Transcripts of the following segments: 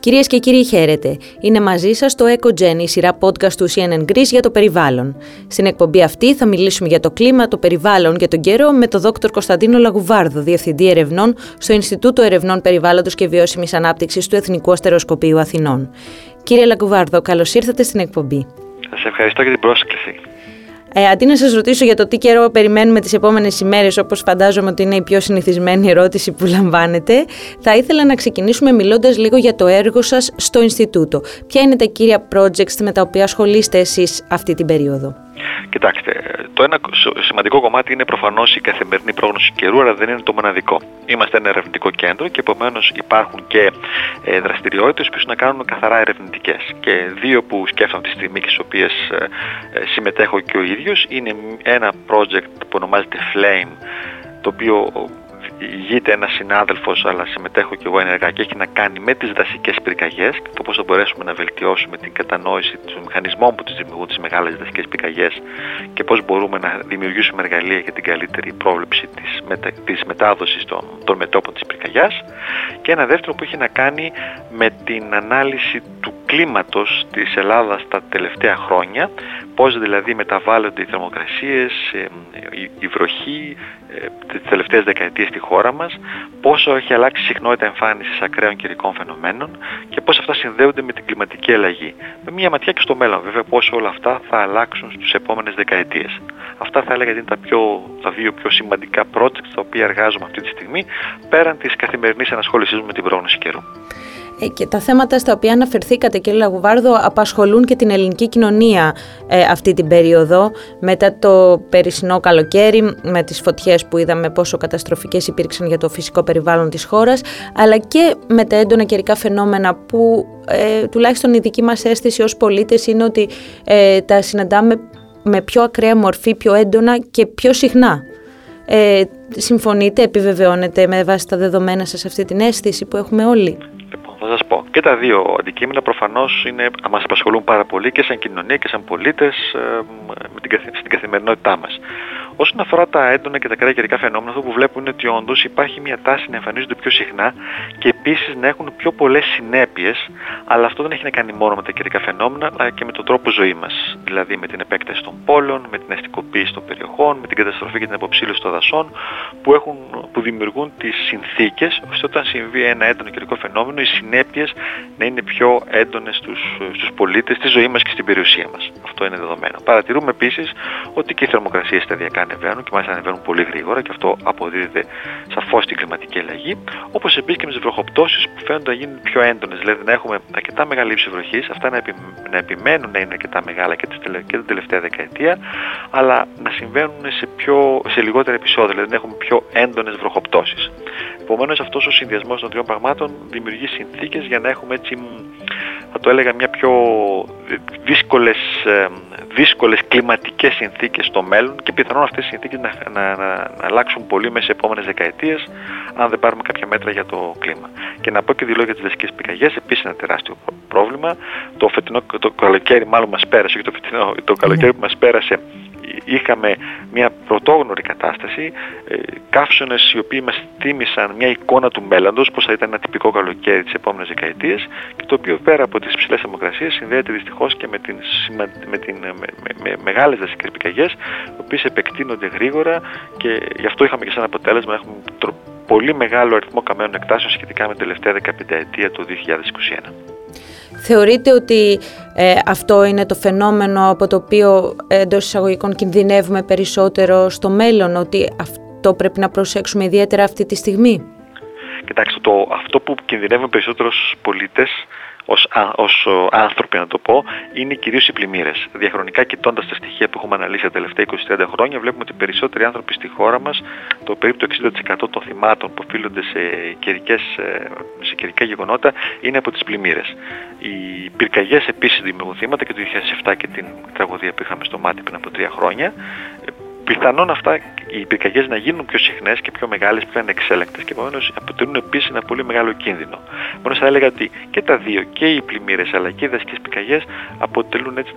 Κυρίες και κύριοι, χαίρετε. Είναι μαζί σας το EcoGen, η σειρά podcast του CNN Greece για το περιβάλλον. Στην εκπομπή αυτή θα μιλήσουμε για το κλίμα, το περιβάλλον και τον καιρό με τον Δόκτωρ Κωνσταντίνο Λαγουβάρδο, Διευθυντή Ερευνών στο Ινστιτούτο Ερευνών Περιβάλλοντος και Βιώσιμης Ανάπτυξης του Εθνικού Αστεροσκοπείου Αθηνών. Κύριε Λαγουβάρδο, καλώς ήρθατε στην εκπομπή. Σας ευχαριστώ για την πρόσκληση. Αντί να σας ρωτήσω για το τι καιρό περιμένουμε τις επόμενες ημέρες, όπως φαντάζομαι ότι είναι η πιο συνηθισμένη ερώτηση που λαμβάνετε, θα ήθελα να ξεκινήσουμε μιλώντας λίγο για το έργο σας στο Ινστιτούτο. Ποια είναι τα κύρια projects με τα οποία ασχολείστε εσείς αυτή την περίοδο? Κοιτάξτε, το ένα σημαντικό κομμάτι είναι προφανώς η καθημερινή πρόγνωση καιρού, αλλά δεν είναι το μοναδικό. Είμαστε ένα ερευνητικό κέντρο και επομένως υπάρχουν και δραστηριότητες που να κάνουν καθαρά ερευνητικές. Και δύο που σκέφτομαι τη στιγμή και στις οποίες συμμετέχω και ο ίδιος είναι ένα project που ονομάζεται Flame, το οποίο ηγείται ένας συνάδελφος, αλλά συμμετέχω και εγώ ενεργά, και έχει να κάνει με τις δασικές πυρκαγιές και το πώς θα μπορέσουμε να βελτιώσουμε την κατανόηση των μηχανισμών που τις δημιουργούν τις μεγάλες δασικές πυρκαγιές και πώς μπορούμε να δημιουργήσουμε εργαλεία για την καλύτερη πρόβλεψη της μετάδοσης των μετόπων της πυρκαγιάς. Και ένα δεύτερο που έχει να κάνει με την ανάλυση του κλίματος της Ελλάδας τα τελευταία χρόνια, πώς δηλαδή μεταβάλλονται οι θερμοκρασίες, η βροχή τις τελευταίες δεκαετίες στη χώρα μας, πόσο έχει αλλάξει η συχνότητα εμφάνισης ακραίων καιρικών φαινομένων και πώς αυτά συνδέονται με την κλιματική αλλαγή. Με μια ματιά και στο μέλλον, βέβαια, πώς όλα αυτά θα αλλάξουν στις επόμενες δεκαετίες. Αυτά θα έλεγα ότι είναι τα δύο πιο σημαντικά projects τα οποία εργάζομαι αυτή τη στιγμή, πέραν της καθημερινής ανασχόλησής με την πρόγνωση καιρού. Και τα θέματα στα οποία αναφερθήκατε, κύριε Λαγουβάρδο, απασχολούν και την ελληνική κοινωνία αυτή την περίοδο. Μετά το περσινό καλοκαίρι, με τις φωτιές που είδαμε πόσο καταστροφικές υπήρξαν για το φυσικό περιβάλλον της χώρας, αλλά και με τα έντονα καιρικά φαινόμενα που τουλάχιστον η δική μας αίσθηση ως πολίτες είναι ότι τα συναντάμε με πιο ακραία μορφή, πιο έντονα και πιο συχνά. Συμφωνείτε, επιβεβαιώνετε με βάση τα δεδομένα σας αυτή την αίσθηση που έχουμε όλοι? Θα σας πω. Και τα δύο αντικείμενα προφανώς μας απασχολούν πάρα πολύ και σαν κοινωνία και σαν πολίτες στην καθημερινότητά μας. Όσον αφορά τα έντονα και τα ακραία καιρικά φαινόμενα, αυτό που βλέπουμε είναι ότι όντως υπάρχει μια τάση να εμφανίζονται πιο συχνά και επίσης να έχουν πιο πολλές συνέπειες, αλλά αυτό δεν έχει να κάνει μόνο με τα καιρικά φαινόμενα, αλλά και με τον τρόπο ζωής μας. Δηλαδή με την επέκταση των πόλων, με την αστικοποίηση των περιοχών, με την καταστροφή και την αποψήλωση των δασών, που δημιουργούν τις συνθήκες ώστε όταν συμβεί ένα έντονο καιρικό φαινόμενο, οι συνέπειες να είναι πιο έντονες στους πολίτες, στη ζωή μας και στην περιουσία μας. Αυτό είναι δεδομένο. Παρατηρούμε επίσης ότι και οι θερμοκρασίες σταδιακά ανεβαίνουν και μάλιστα ανεβαίνουν πολύ γρήγορα και αυτό αποδίδεται σαφώς στην κλιματική αλλαγή. Όπως επίσης και με τις βροχοπτώσεις που φαίνονται να γίνουν πιο έντονες, δηλαδή να έχουμε αρκετά μεγάλη ύψη βροχής, αυτά να επιμένουν να είναι αρκετά μεγάλα και την τελευταία δεκαετία, αλλά να συμβαίνουν σε λιγότερα επεισόδια, δηλαδή να έχουμε πιο έντονες βροχοπτώσεις. Επομένως, αυτός ο συνδυασμός των τριών πραγμάτων δημιουργεί συνθήκες για να έχουμε έτσι, θα το έλεγα, μια πιο δύσκολες κλιματικές συνθήκες στο μέλλον και πιθανόν αυτές οι συνθήκες να αλλάξουν πολύ μέσα σε επόμενες δεκαετίες αν δεν πάρουμε κάποια μέτρα για το κλίμα. Και να πω και δύο λόγια για τις δασικές πυρκαγιές, επίσης ένα τεράστιο πρόβλημα. Το καλοκαίρι μάλλον μας πέρασε, και το καλοκαίρι που μας πέρασε είχαμε μια πρωτόγνωρη κατάσταση, καύσωνες οι οποίοι μας τίμησαν μια εικόνα του μέλλοντος, πως θα ήταν ένα τυπικό καλοκαίρι τις επόμενες δεκαετίες, και το οποίο πέρα από τις ψηλές θερμοκρασίες συνδέεται δυστυχώς και με μεγάλες δασικές πυρκαγιές, οι οποίες επεκτείνονται γρήγορα, και γι' αυτό είχαμε και σαν αποτέλεσμα έχουμε πολύ μεγάλο αριθμό καμένων εκτάσεων σχετικά με την τελευταία 15ετία του 2021. Θεωρείτε ότι αυτό είναι το φαινόμενο από το οποίο εντός εισαγωγικών κινδυνεύουμε περισσότερο στο μέλλον, ότι αυτό πρέπει να προσέξουμε ιδιαίτερα αυτή τη στιγμή? Κοιτάξτε, αυτό που κινδυνεύουμε περισσότερο στους πολίτες, ως άνθρωποι να το πω, είναι κυρίως οι πλημμύρες. Διαχρονικά, κοιτώντας τα στοιχεία που έχουμε αναλύσει τα τελευταία 20-30 χρόνια, βλέπουμε ότι περισσότεροι άνθρωποι στη χώρα μας, το περίπου 60% των θυμάτων που οφείλονται σε καιρικά γεγονότα, είναι από τις πλημμύρες. Οι πυρκαγιές επίσης δημιουργούν θύματα, και το 2007 και την τραγωδία που είχαμε στο Μάτι πριν από 3 χρόνια. Πιθανόν αυτά οι πυρκαγιές να γίνουν πιο συχνές και πιο μεγάλες, πιο ανεξέλεγκτες, και επομένως αποτελούν επίσης ένα πολύ μεγάλο κίνδυνο. Μόνος θα έλεγα ότι και τα δύο, και οι πλημμύρες αλλά και οι δασικές πυρκαγιές, αποτελούν έτσι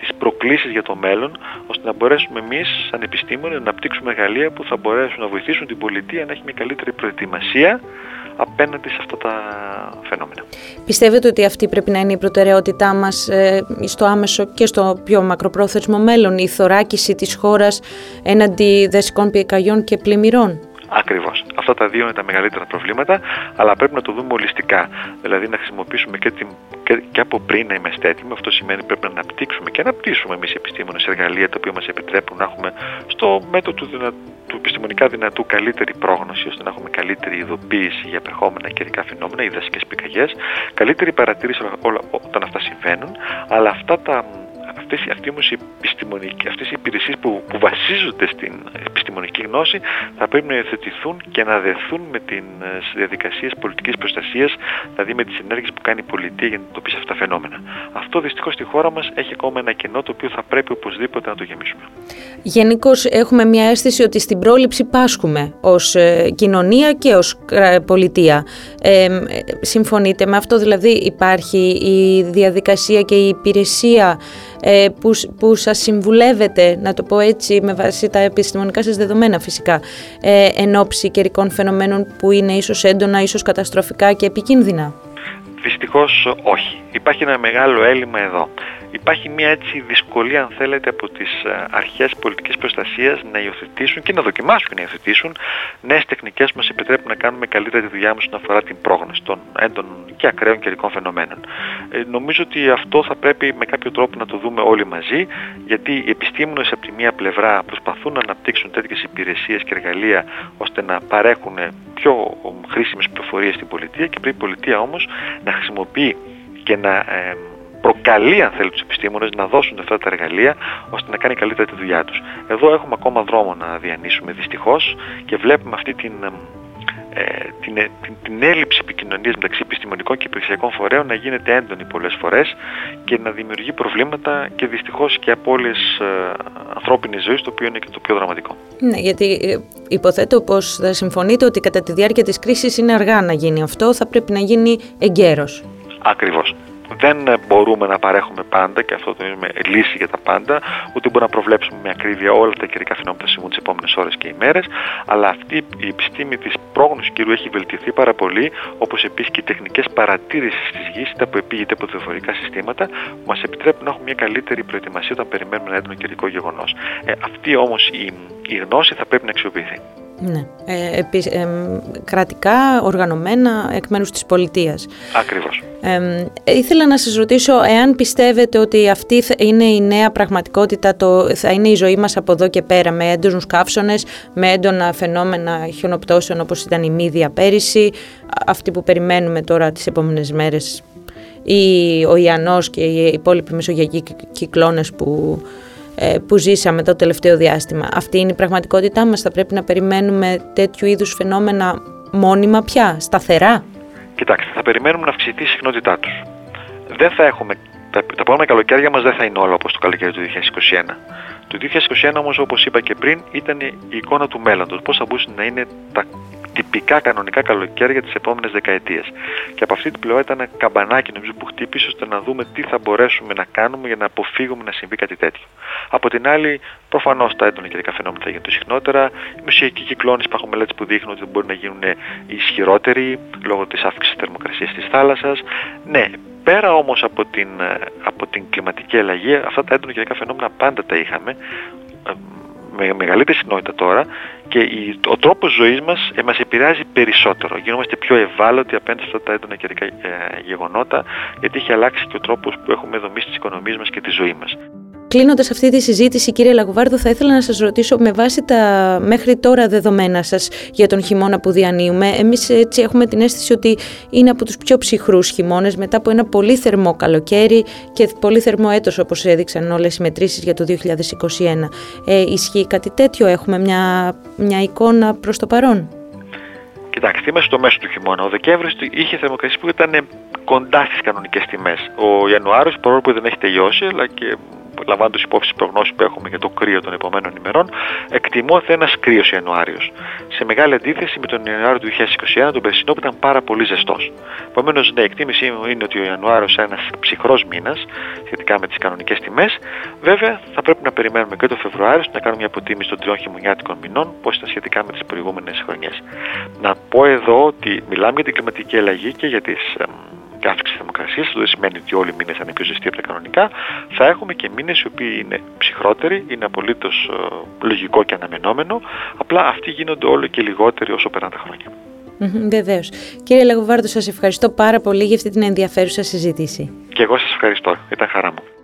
τις τις προκλήσεις για το μέλλον, ώστε να μπορέσουμε εμείς σαν επιστήμονες να αναπτύξουμε εργαλεία που θα μπορέσουν να βοηθήσουν την πολιτεία να έχει μια καλύτερη προετοιμασία απέναντι σε αυτά τα φαινόμενα. Πιστεύετε ότι αυτή πρέπει να είναι η προτεραιότητά μας στο άμεσο και στο πιο μακροπρόθεσμο μέλλον, η θωράκιση της χώρας έναντι δασικών πυρκαγιών και πλημμυρών? Ακριβώς. Αυτά τα δύο είναι τα μεγαλύτερα προβλήματα, αλλά πρέπει να το δούμε ολιστικά. Δηλαδή να χρησιμοποιήσουμε και από πριν να είμαστε έτοιμοι. Αυτό σημαίνει πρέπει να αναπτύξουμε και αναπτύσσουμε εμείς οι επιστήμονες εργαλεία τα οποία μας επιτρέπουν να έχουμε στο μέτρο του επιστημονικά δυνατού καλύτερη πρόγνωση, ώστε να έχουμε καλύτερη ειδοποίηση για επερχόμενα καιρικά φαινόμενα, οι δασικές πυρκαγιές, καλύτερη παρατήρηση όταν αυτά συμβαίνουν, αλλά αυτές οι υπηρεσίες που βασίζονται στην επιστημονική γνώση θα πρέπει να υιοθετηθούν και να δεθούν με τις διαδικασίες πολιτικής προστασίας, δηλαδή με τις ενέργειες που κάνει η πολιτεία για να εντοπίσει αυτά τα φαινόμενα. Αυτό δυστυχώς στη χώρα μας έχει ακόμα ένα κενό το οποίο θα πρέπει οπωσδήποτε να το γεμίσουμε. Γενικώς έχουμε μια αίσθηση ότι στην πρόληψη πάσχουμε ως κοινωνία και ως πολιτεία. Συμφωνείτε με αυτό? Δηλαδή υπάρχει η διαδικασία και η υπηρεσία που σας συμβουλεύεται, να το πω έτσι, με βάση τα επιστημονικά σας δεδομένα φυσικά, εν όψει καιρικών φαινομένων που είναι ίσως έντονα, ίσως καταστροφικά και επικίνδυνα? Δυστυχώς όχι. Υπάρχει ένα μεγάλο έλλειμμα εδώ. Υπάρχει μια έτσι δυσκολία, αν θέλετε, από τις αρχές πολιτικής προστασίας να υιοθετήσουν και να δοκιμάσουν και να υιοθετήσουν νέες τεχνικές που μας επιτρέπουν να κάνουμε καλύτερα τη δουλειά μας όσον αφορά την πρόγνωση των έντονων και ακραίων καιρικών φαινομένων. Νομίζω ότι αυτό θα πρέπει με κάποιο τρόπο να το δούμε όλοι μαζί, γιατί οι επιστήμονες από τη μία πλευρά προσπαθούν να αναπτύξουν τέτοιες υπηρεσίες και εργαλεία ώστε να παρέχουν πιο χρήσιμες πληροφορίες στην πολιτεία, και πρέπει η πολιτεία όμως να χρησιμοποιεί και να προκαλεί, αν θέλει, τους επιστήμονες να δώσουν αυτά τα εργαλεία ώστε να κάνει καλύτερα τη δουλειά τους. Εδώ έχουμε ακόμα δρόμο να διανύσουμε δυστυχώς, και βλέπουμε αυτή την έλλειψη επικοινωνίας μεταξύ επιστημονικών και υπηρεσιακών φορέων να γίνεται έντονη πολλές φορές και να δημιουργεί προβλήματα και δυστυχώς και απώλειες ανθρώπινης ζωής, το οποίο είναι και το πιο δραματικό. Ναι, γιατί υποθέτω πως θα συμφωνείτε ότι κατά τη διάρκεια της κρίσης είναι αργά να γίνει αυτό, θα πρέπει να γίνει εγκαίρως. Ακριβώς. Δεν μπορούμε να παρέχουμε πάντα, και αυτό το είναι λύση για τα πάντα, ούτε μπορούμε να προβλέψουμε με ακρίβεια όλα τα καιρικά φαινόμενα που θα συμβούν τις επόμενες ώρες και ημέρες, αλλά αυτή η επιστήμη της πρόγνωσης καιρού έχει βελτιωθεί πάρα πολύ, όπως επίσης και οι τεχνικές παρατήρησης της γης, είτε από επίγεια είτε από δορυφορικά συστήματα, που μας επιτρέπουν να έχουμε μια καλύτερη προετοιμασία όταν περιμένουμε ένα έντονο καιρικό γεγονός. Αυτή όμως η γνώση θα πρέπει να αξιοποιηθεί. Ναι, κρατικά, οργανωμένα, εκ μέρους της πολιτείας. Ακριβώς. Ήθελα να σας ρωτήσω εάν πιστεύετε ότι αυτή είναι η νέα πραγματικότητα, θα είναι η ζωή μας από εδώ και πέρα, με έντονους καύσονες, με έντονα φαινόμενα χιονοπτώσεων όπως ήταν η Μήδεια πέρυσι, αυτή που περιμένουμε τώρα τις επόμενες μέρες, ή ο Ιανός και οι υπόλοιποι μεσογειακοί κυκλώνες που ζήσαμε το τελευταίο διάστημα. Αυτή είναι η πραγματικότητά μας, θα πρέπει να περιμένουμε τέτοιου είδους φαινόμενα μόνιμα πια, σταθερά? Κοιτάξτε, θα περιμένουμε να αυξηθεί η συχνότητά τους. Δεν θα έχουμε, τα επόμενα καλοκαίρια μας δεν θα είναι όλα όπως το καλοκαίρι του 2021. Το 2021 όμως, όπως είπα και πριν, ήταν η εικόνα του μέλλοντος, πώς θα μπορούσαν να είναι τα τυπικά κανονικά καλοκαίρια τις επόμενες δεκαετίες. Και από αυτή την πλευρά ήταν ένα καμπανάκι, νομίζω, που χτύπησε, ώστε να δούμε τι θα μπορέσουμε να κάνουμε για να αποφύγουμε να συμβεί κάτι τέτοιο. Από την άλλη, προφανώς τα έντονα καιρικά φαινόμενα θα γίνονται συχνότερα. Οι μεσογειακοί κυκλώνες, υπάρχουν μελέτες που δείχνουν ότι μπορεί να γίνουν ισχυρότεροι λόγω της αύξησης της θερμοκρασίας της θάλασσας. Ναι. Πέρα όμως από την κλιματική αλλαγή, αυτά τα έντονα καιρικά φαινόμενα πάντα τα είχαμε, με μεγαλύτερη συχνότητα τώρα, και ο τρόπος ζωής μας μας επηρεάζει περισσότερο. Γινόμαστε πιο ευάλωτοι απέναντι σε αυτά τα έντονα καιρικά γεγονότα, γιατί έχει αλλάξει και ο τρόπος που έχουμε δομήσει τις οικονομίες μας και τη ζωή μας. Κλείνοντας αυτή τη συζήτηση, κύριε Λαγουβάρδο, θα ήθελα να σας ρωτήσω, με βάση τα μέχρι τώρα δεδομένα σας για τον χειμώνα που διανύουμε, εμείς έτσι έχουμε την αίσθηση ότι είναι από τους πιο ψυχρούς χειμώνες, μετά από ένα πολύ θερμό καλοκαίρι και πολύ θερμό έτος, όπως έδειξαν όλες οι μετρήσεις για το 2021. Ισχύει κάτι τέτοιο, έχουμε μια εικόνα προς το παρόν? Κοιτάξτε, είμαστε στο μέσο του χειμώνα. Ο Δεκέμβρης είχε θερμοκρασίες που ήταν κοντά στις κανονικές τιμές. Ο Ιανουάριος, παρόλο που δεν έχει τελειώσει, αλλά και λαμβάνοντας υπόψη τις προγνώσεις που έχουμε για το κρύο των επόμενων ημερών, εκτιμώθηκε ένας κρύος Ιανουάριος. Σε μεγάλη αντίθεση με τον Ιανουάριο του 2021, τον περσινό που ήταν πάρα πολύ ζεστός. Επομένως, ναι, η εκτίμησή μου είναι ότι ο Ιανουάριος είναι ένας ψυχρός μήνας σχετικά με τις κανονικές τιμές. Βέβαια, θα πρέπει να περιμένουμε και το Φεβρουάριο να κάνουμε μια αποτίμηση των τριών χειμωνιάτικων μηνών, πώς ήταν σχετικά με τις προηγούμενες χρονιές. Να πω εδώ ότι μιλάμε για την κλιματική αλλαγή και για τις αύξηση θερμοκρασίας, αυτό δεν σημαίνει ότι όλοι οι μήνες θα είναι πιο ζεστοί από τα κανονικά. Θα έχουμε και μήνες οι οποίοι είναι ψυχρότεροι, είναι απολύτως λογικό και αναμενόμενο. Απλά αυτοί γίνονται όλο και λιγότεροι όσο περνάνε τα χρόνια. Βεβαίως. Κύριε Λαγουβάρδο, σας ευχαριστώ πάρα πολύ για αυτή την ενδιαφέρουσα συζήτηση. Και εγώ σας ευχαριστώ. Ήταν χαρά μου.